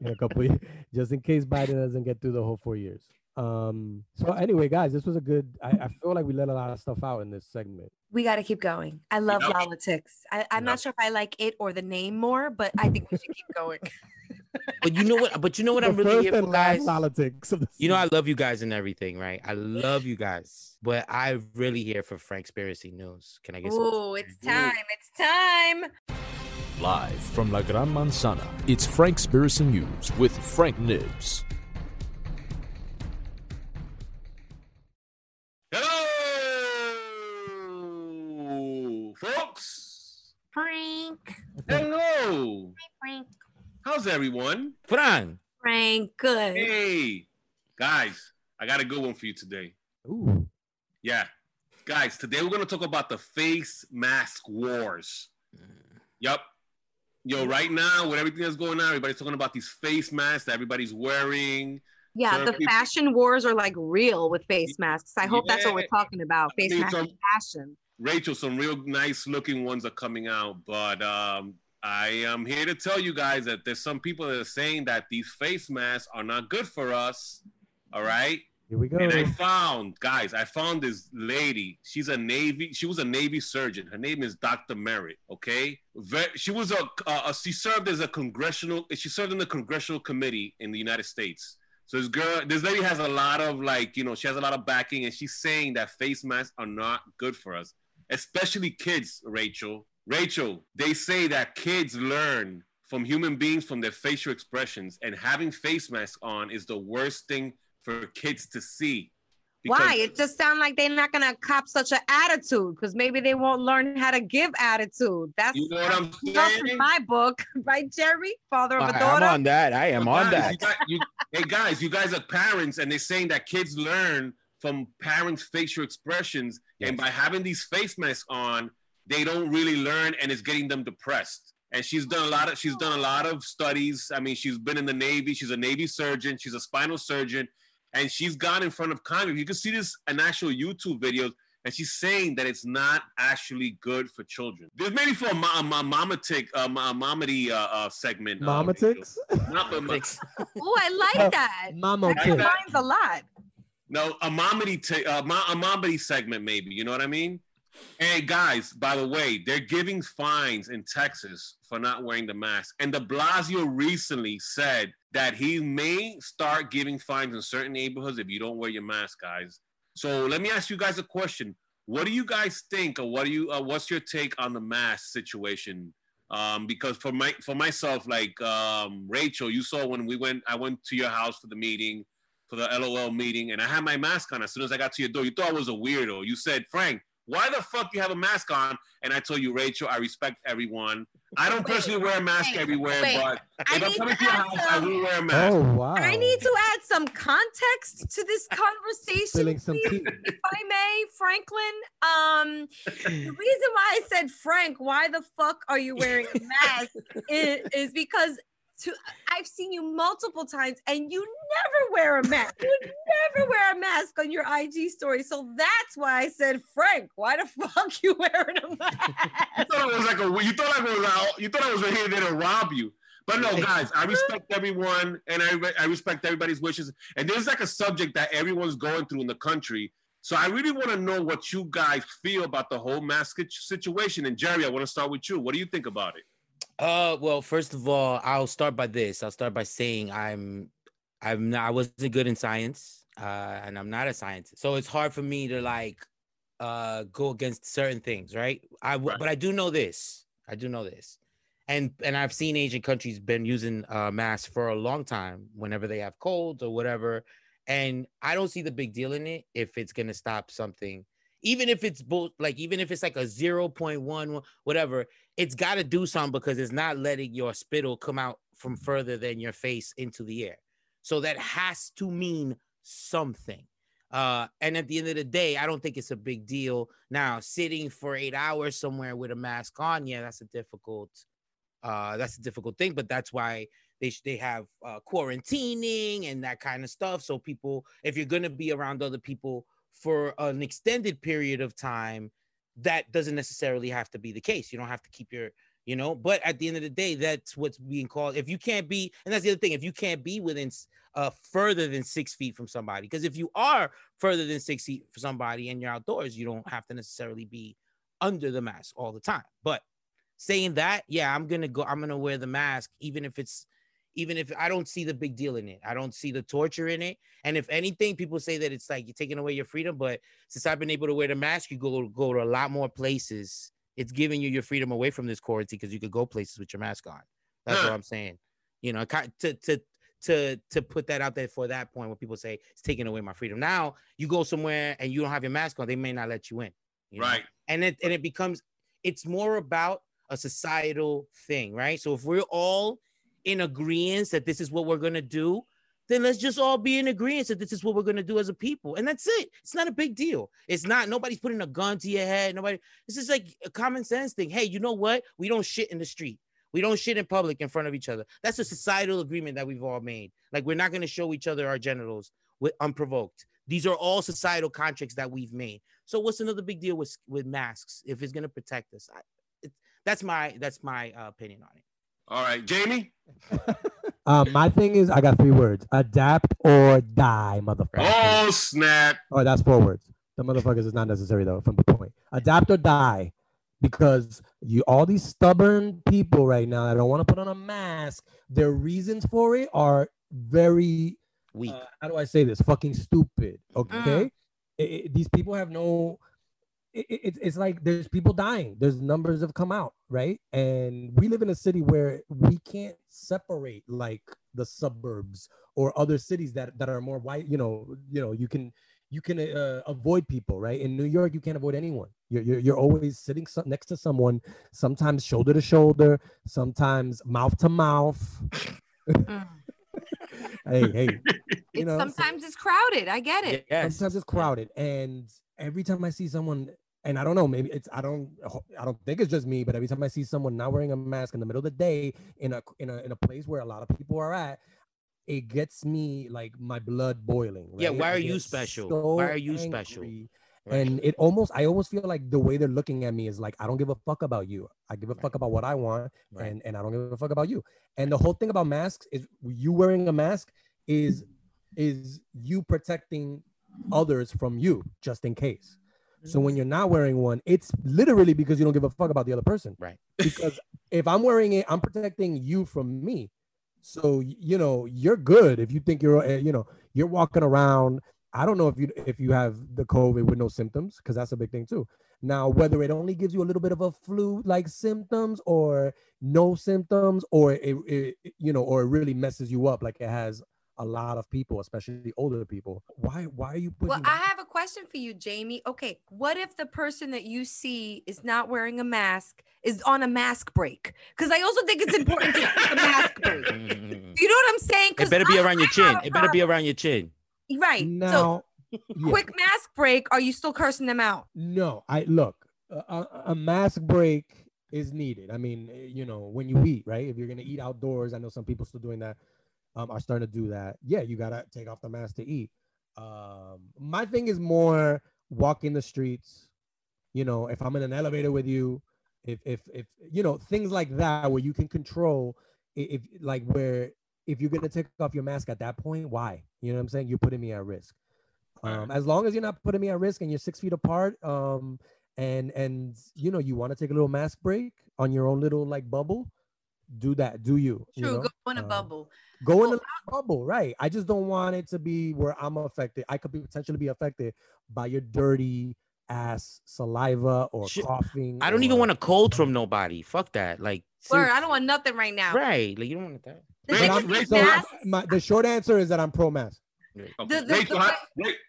in a couple years, just in case Biden doesn't get through the whole 4 years. So anyway, guys, this was a good, I feel like we let a lot of stuff out in this segment. We got to keep going. I love LOLitics. I'm not sure if I like it or the name more, but I think we should keep going. But you know what I'm really here for, guys? LOLitics. You know, I love you guys and everything, right? I love you guys, but I'm really here for Frankspiracy News. Can I get some? Oh, it's time. It's time. Live from La Gran Manzana, it's Frankspiracy News with Frank Nibs. Frank. Hello. Hi, Frank. How's everyone? Frank, good. Hey, guys, I got a good one for you today. Ooh. Yeah. Guys, today we're going to talk about the face mask wars. Yup. Yo, right now, with everything that's going on, everybody's talking about these face masks that everybody's wearing. Yeah, certain fashion wars are like real with face masks. I hope that's what we're talking about, face mask and fashion. Rachel, some real nice looking ones are coming out, but I am here to tell you guys that there's some people that are saying that these face masks are not good for us, all right? Here we go. And I found this lady. She was a Navy surgeon. Her name is Dr. Merritt, okay? She served in the Congressional Committee in the United States. So this lady has a lot of she has a lot of backing, and she's saying that face masks are not good for us. Especially kids, Rachel. Rachel, they say that kids learn from human beings from their facial expressions, and having face masks on is the worst thing for kids to see. Why? It just sounds like they're not going to cop such an attitude, because maybe they won't learn how to give attitude. That's, you know what I'm saying? In my book, right, Jerry? Father of a daughter? I'm on that. I am on that. Hey, guys, you guys are parents, and they're saying that kids learn from parents' facial expressions, and by having these face masks on, they don't really learn, and it's getting them depressed. And she's done a lot of studies. I mean, she's been in the Navy. She's a Navy surgeon. She's a spinal surgeon. And she's gone in front of Congress. You can see this in actual YouTube videos. And she's saying that it's not actually good for children. There's maybe for a momity segment. Momatics? Oh, I like that. That combines a lot. No, a momity segment maybe. You know what I mean? Hey, guys, by the way, they're giving fines in Texas for not wearing the mask. And de Blasio recently said that he may start giving fines in certain neighborhoods if you don't wear your mask, guys. So let me ask you guys a question. What do you guys think, or what's your take on the mask situation? Because for myself, Rachel, you saw when I went to your house for the meeting, for the LOL meeting, and I had my mask on. As soon as I got to your door, you thought I was a weirdo. You said, Frank, why the fuck you have a mask on? And I told you, Rachel, I respect everyone. I don't personally wear a mask everywhere, but if I'm coming to your house, I will wear a mask. Oh, wow. I need to add some context to this conversation, please, if I may, Franklin. The reason why I said, Frank, why the fuck are you wearing a mask is because I've seen you multiple times and you never wear a mask. You never wear a mask on your IG story. So that's why I said, Frank, why the fuck you wearing a mask? You thought I was right here to rob you. But no, guys, I respect everyone and I respect everybody's wishes. And there's like a subject that everyone's going through in the country. So I really want to know what you guys feel about the whole mask situation. And Jerry, I want to start with you. What do you think about it? Well, first of all, I'll start by this. I'll start by saying I wasn't good in science, and I'm not a scientist. So it's hard for me to go against certain things, right? But I do know this. And I've seen Asian countries been using masks for a long time whenever they have colds or whatever. And I don't see the big deal in it if it's going to stop something. Even if it's like a 0.1, whatever, it's got to do something because it's not letting your spittle come out from further than your face into the air. So that has to mean something. And at the end of the day, I don't think it's a big deal. Now, sitting for 8 hours somewhere with a mask on, yeah, that's a difficult thing, but that's why they have quarantining and that kind of stuff. So people, if you're going to be around other people for an extended period of time, that doesn't necessarily have to be the case. You don't have to keep your, but at the end of the day, that's what's being called. If you can't be, and that's the other thing, if you can't be within further than 6 feet from somebody, because if you are further than 6 feet from somebody and you're outdoors, you don't have to necessarily be under the mask all the time. But saying that, yeah, I'm going to wear the mask, even if I don't see the big deal in it. I don't see the torture in it. And if anything, people say that it's like you're taking away your freedom. But since I've been able to wear the mask, you go to a lot more places. It's giving you your freedom away from this quarantine because you could go places with your mask on. That's what I'm saying. To put that out there for that point where people say it's taking away my freedom. Now you go somewhere and you don't have your mask on, they may not let you in. Right. And it becomes, it's more about a societal thing, right? So if we're all in agreement that this is what we're going to do, then let's just all be in agreement that this is what we're going to do as a people. And that's it. It's not a big deal. It's not, nobody's putting a gun to your head. This is like a common sense thing. Hey, you know what? We don't shit in the street. We don't shit in public in front of each other. That's a societal agreement that we've all made. Like, we're not going to show each other our genitals unprovoked. These are all societal contracts that we've made. So what's another big deal with masks if it's going to protect us? That's my opinion on it. All right, Jamie? My thing is, I got 3 words. Adapt or die, motherfucker. Oh, snap. Oh, that's 4 words. The motherfuckers is not necessary, though, from the point. Adapt or die. Because all these stubborn people right now that don't want to put on a mask, their reasons for it are very weak. How do I say this? Fucking stupid, okay? These people have no... It's like there's people dying. There's numbers have come out, right? And we live in a city where we can't separate like the suburbs or other cities that are more white. You can avoid people, right? In New York, you can't avoid anyone. You're always sitting next to someone. Sometimes shoulder to shoulder. Sometimes mouth to mouth. Hey. Sometimes it's crowded. I get it. Yes. Sometimes it's crowded, and every time I see someone, and I don't know, maybe it's I don't think it's just me, but every time I see someone not wearing a mask in the middle of the day in a place where a lot of people are at, it gets me like my blood boiling. Right? Yeah, why are you special? So why are you angry, special? Right. And I always feel like the way they're looking at me is like, I don't give a fuck about you. I give a fuck about what I want, right. and I don't give a fuck about you. And the whole thing about masks is you wearing a mask is you protecting others from you, just in case. So when you're not wearing one, it's literally because you don't give a fuck about the other person, right? Because if I'm wearing it, I'm protecting you from me. So you're good if you think you're you're walking around. I don't know if you have the COVID with no symptoms, because that's a big thing too. Now, whether it only gives you a little bit of a flu-like symptoms or no symptoms, or it really messes you up like it has a lot of people, especially older people. Why are you putting... Well, I have a question for you, Jamie. Okay, what if the person that you see is not wearing a mask, is on a mask break? Because I also think it's important to take a mask break. You know what I'm saying? It better be around your chin. It better be around your chin. Right. Now, so, yeah. Quick mask break, are you still cursing them out? No, a mask break is needed. I mean, you know, when you eat, right? If you're going to eat outdoors, I know some people still doing that, are starting to do that. Yeah, you got to take off the mask to eat. My thing is more walking the streets, you know, if I'm in an elevator with you, if you know, things like that where you can control, if like where, if you're going to take off your mask at that point, why? You know what I'm saying? You're putting me at risk. As long as you're not putting me at risk and you're 6 feet apart, and you know, you want to take a little mask break on your own little like bubble, do that. Do you? True. You know? Go in a bubble. Go in a bubble, right? I just don't want it to be where I'm affected. I could be potentially be affected by your dirty ass saliva or coughing. I don't even want a cold from nobody. Fuck that. Like, word, I don't want nothing right now. Right? Like, you don't want that. The short answer is that I'm pro-mask. Okay.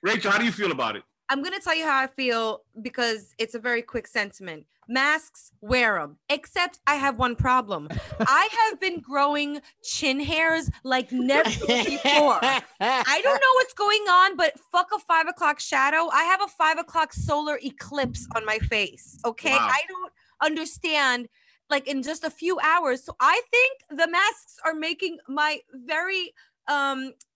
Rachel, how do you feel about it? I'm going to tell you how I feel because it's a very quick sentiment. Masks, wear them. Except I have one problem. I have been growing chin hairs like never before. I don't know what's going on, but fuck a 5 o'clock shadow. I have a 5 o'clock solar eclipse on my face. Okay. Wow. I don't understand, like, in just a few hours. So I think the masks are making my very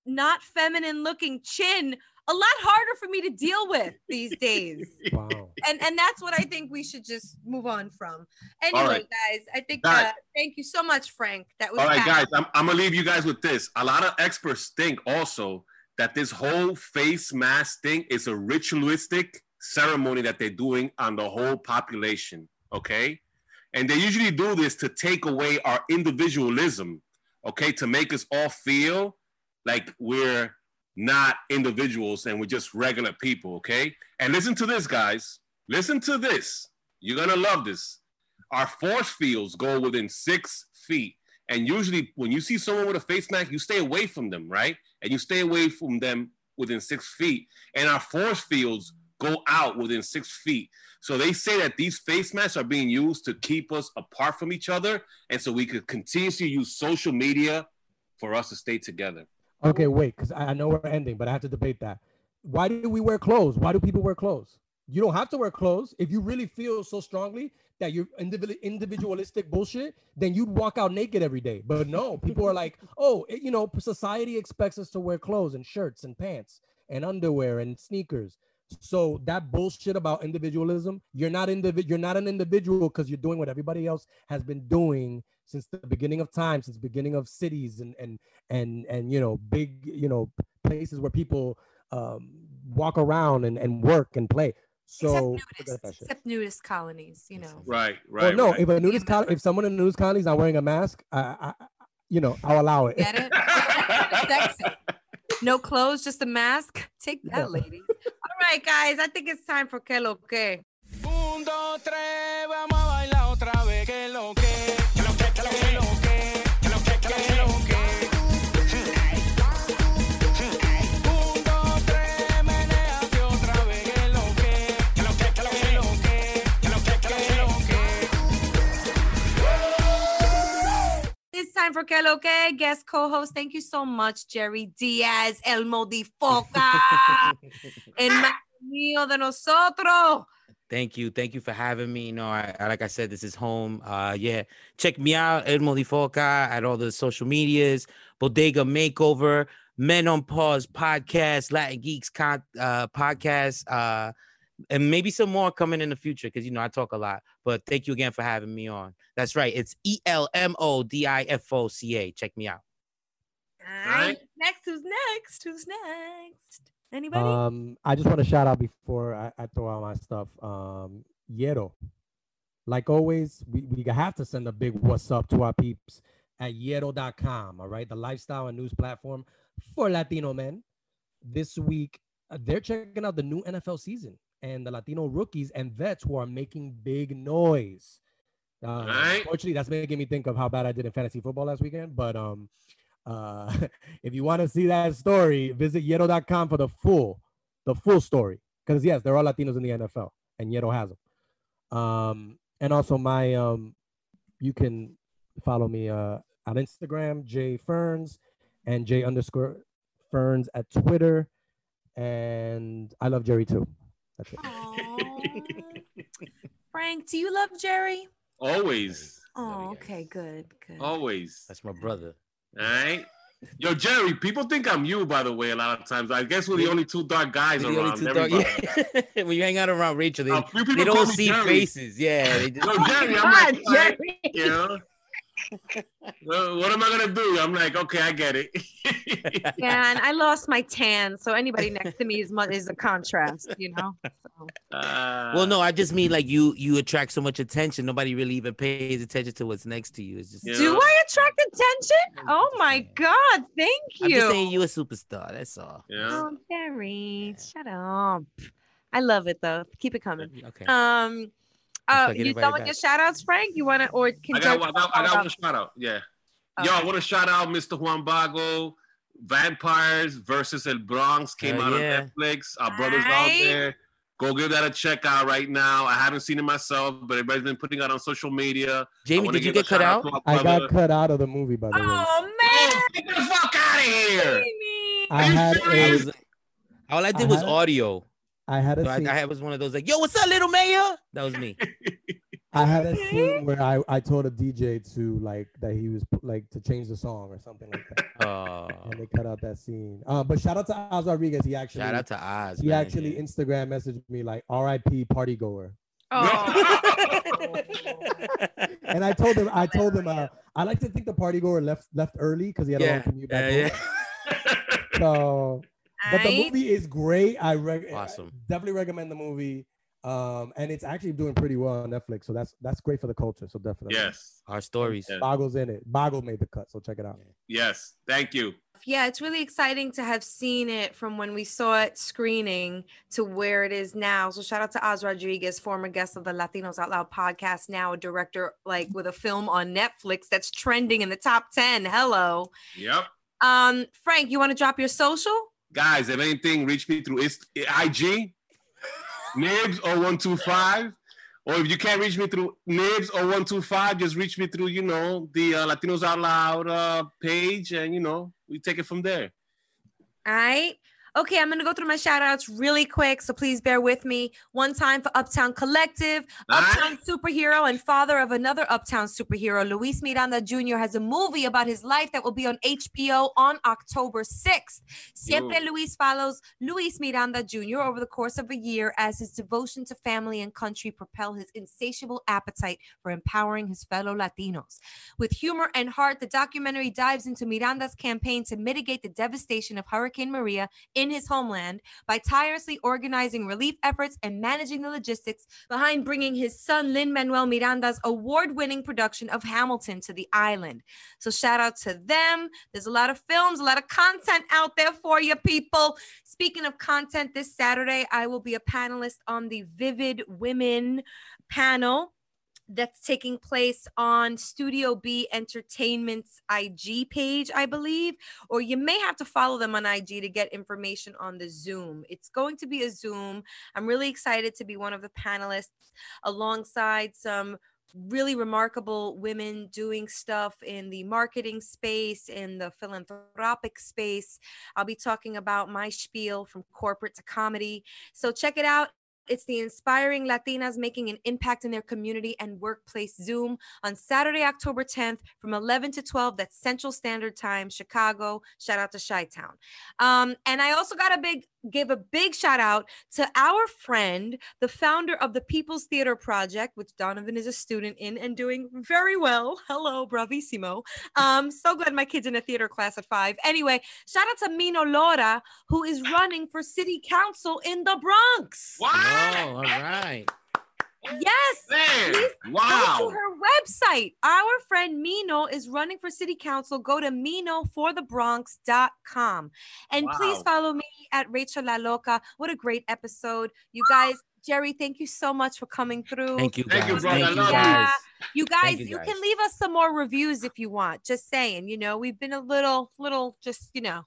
not feminine looking chin a lot harder for me to deal with these days. Wow. And that's what I think we should just move on from. Anyway, right, guys, I think, thank you so much, Frank. That was all right, guys. I'm gonna leave you guys with this. A lot of experts think also that this whole face mask thing is a ritualistic ceremony that they're doing on the whole population, okay? And they usually do this to take away our individualism, okay? To make us all feel like we're not individuals and we're just regular people, okay? And listen to this, guys. Listen to this. You're gonna love this. Our force fields go within 6 feet. And usually when you see someone with a face mask, you stay away from them, right? And you stay away from them within 6 feet. And our force fields go out within 6 feet. So they say that these face masks are being used to keep us apart from each other. And so we could continuously use social media for us to stay together. Okay, wait, because I know we're ending, but I have to debate that. Why do we wear clothes? Why do people wear clothes? You don't have to wear clothes. If you really feel so strongly that you're individualistic bullshit, then you'd walk out naked every day. But no, people are like, oh, you know, society expects us to wear clothes and shirts and pants and underwear and sneakers. So that bullshit about individualism, you're not an individual because you're doing what everybody else has been doing since the beginning of time, since the beginning of cities and you know, big, you know, places where people walk around and work and play. So except nudist colonies, you know. Right. Well, no, if someone in nudist colonies not wearing a mask, I you know, I'll allow it. Get it? No clothes, just a mask. Take that, yeah, lady. All right, guys, I think it's time for Que Lo Que. Un, dos, tres, vamos a bailar otra vez. Que Lo Que. Que Lo Que, Que Lo Que. Que Lo Que, Que Lo Que. Un, dos, tres, menéate otra vez. Que Lo Que. Que Lo Que, Que Lo Que. Que Lo Que, Que Lo Que. It's time for Que Lo Que. Guest co-host, thank you so much, Jerry Diaz, El Modifoca. El mío de nosotros. Thank you for having me. You know, I like I said, this is home. Yeah, check me out, El Modifoca, at all the social medias, Bodega Makeover, Men on Pause podcast, Latin Geeks podcast, and maybe some more coming in the future because, you know, I talk a lot. But thank you again for having me on. That's right. It's ELMODIFOCA. Check me out. All right. Who's next? Anybody? I just want to shout out before I throw out my stuff. Yero. Like always, we have to send a big what's up to our peeps at Yero.com, all right? The lifestyle and news platform for Latino men. This week, they're checking out the new NFL season and the Latino rookies and vets who are making big noise. Right. Unfortunately, that's making me think of how bad I did in fantasy football last weekend, but if you want to see that story, visit Yero.com for the full story. Because, yes, there are Latinos in the NFL, and Yero has them. And also you can follow me on Instagram, Jay Ferns, and J_Ferns at Twitter. And I love Jerry, too. That's it. Frank, do you love Jerry? Always. Oh, okay, good, good. Always. That's my brother. All right. Yo, Jerry, people think I'm you, by the way, a lot of times. I guess we're the only two dark guys around. Yeah. When you hang out around Rachel, they don't see Jerry. Faces. Yeah. They just... Yo, Jerry, I'm like, Jerry. You know? Well, what am I going to do? I'm like, okay, I get it. Yeah, and I lost my tan, so anybody next to me is a contrast, you know? So. Well, no, I just mean like you attract so much attention. Nobody really even pays attention to what's next to you. It's just, do know? I attract attention? Oh, my God. Thank you. I'm just saying you're a superstar. That's all. Yeah. Oh, Jerry, shut up. I love it, though. Keep it coming. Okay. You done with your shout outs, Frank? You want to, or can I got one shout out. Yeah. Okay. Yo, I want to shout out Mr. Juan Bago. Vampires versus El Bronx came out on Netflix. Our brothers out there. Go give that a check out right now. I haven't seen it myself, but everybody's been putting it on social media. Jamie, did you get cut out? I got cut out of the movie, by the way. Oh, man. Get the fuck out of here. All I did was audio. I had a scene. I was one of those like, yo, what's up, little mayor? That was me. I had a scene where I told a DJ to like that he was like to change the song or something like that. Oh. And they cut out that scene. But shout out to Oz Rodriguez. He actually Instagram messaged me like RIP party goer. Oh. And I told him I like to think the party goer left early because he had a long commute back home. So but the movie is great. I definitely recommend the movie. And it's actually doing pretty well on Netflix. So that's great for the culture. So definitely. Yes. Our stories. Yeah. Bago's in it. Bago made the cut. So check it out. Yes. Thank you. Yeah, it's really exciting to have seen it from when we saw it screening to where it is now. So shout out to Oz Rodriguez, former guest of the Latinos Out Loud podcast, now a director like with a film on Netflix that's trending in the top 10. Hello. Yep. Frank, you want to drop your social? Guys, if anything, reach me through IG, Nibs0125. Or if you can't reach me through Nibs0125, just reach me through, you know, the Latinos Out Loud page. And, you know, we take it from there. All right. Okay, I'm going to go through my shout-outs really quick, so please bear with me. One time for Uptown Collective, Uptown Superhero, and father of another Uptown Superhero, Luis Miranda Jr. has a movie about his life that will be on HBO on October 6th. Siempre Luis follows Luis Miranda Jr. over the course of a year as his devotion to family and country propel his insatiable appetite for empowering his fellow Latinos. With humor and heart, the documentary dives into Miranda's campaign to mitigate the devastation of Hurricane Maria in his homeland by tirelessly organizing relief efforts and managing the logistics behind bringing his son Lin-Manuel Miranda's award-winning production of Hamilton to the island. So shout out to them. There's a lot of films, a lot of content out there for you people. Speaking of content, this Saturday, I will be a panelist on the Vivid Women panel that's taking place on Studio B Entertainment's IG page, I believe, or you may have to follow them on IG to get information on the Zoom. It's going to be a Zoom. I'm really excited to be one of the panelists alongside some really remarkable women doing stuff in the marketing space, in the philanthropic space. I'll be talking about my spiel from corporate to comedy. So check it out. It's the Inspiring Latinas Making an Impact in Their Community and Workplace Zoom on Saturday, October 10th from 11 to 12. That's Central Standard Time, Chicago. Shout out to Chi-Town. And I also got give a big shout out to our friend, the founder of the People's Theater Project, which Donovan is a student in and doing very well. Hello, bravissimo. So glad my kid's in a theater class at 5. Anyway, shout out to Mino Lora, who is running for city council in the Bronx. Wow. Oh, all right. Yes. Please go to her website. Our friend Mino is running for city council. Go to minoforthebronx.com. And please follow me at Rachel La Loca. What a great episode. You guys, Jerry, thank you so much for coming through. Thank you, guys. Thank you, brother. Thank you, guys. You can leave us some more reviews if you want. Just saying, you know, we've been a little, just, you know,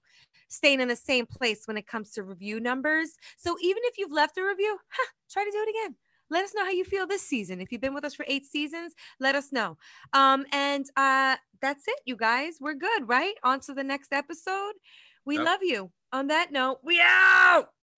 staying in the same place when it comes to review numbers. So even if you've left a review, try to do it again. Let us know how you feel this season. If you've been with us for 8 seasons, let us know. And that's it, you guys. We're good, right? On to the next episode. We love you. On that note, we out!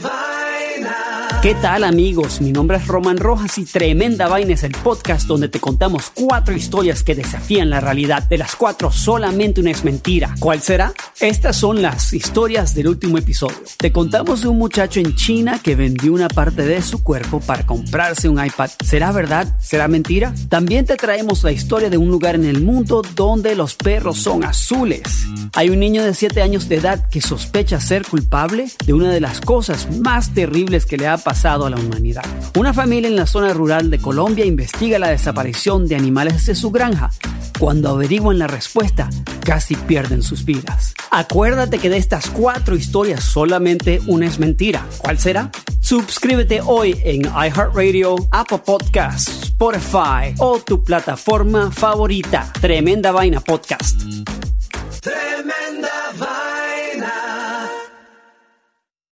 Vaina. ¿Qué tal, amigos? Mi nombre es Roman Rojas y Tremenda Vaina es el podcast donde te contamos 4 historias que desafían la realidad. De las 4, solamente una es mentira. ¿Cuál será? Estas son las historias del último episodio. Te contamos de un muchacho en China que vendió una parte de su cuerpo para comprarse un iPad. ¿Será verdad? ¿Será mentira? También te traemos la historia de un lugar en el mundo donde los perros son azules. Hay un niño de 7 años de edad que sospecha ser culpable de una de las cosas más terribles que le ha pasado a la humanidad. Una familia en la zona rural de Colombia investiga la desaparición de animales de su granja. Cuando averiguan la respuesta, casi pierden sus vidas. Acuérdate que de estas 4 historias, solamente una es mentira. ¿Cuál será? Suscríbete hoy en iHeartRadio, Apple Podcasts, Spotify o tu plataforma favorita. Tremenda Vaina Podcast. Tremenda.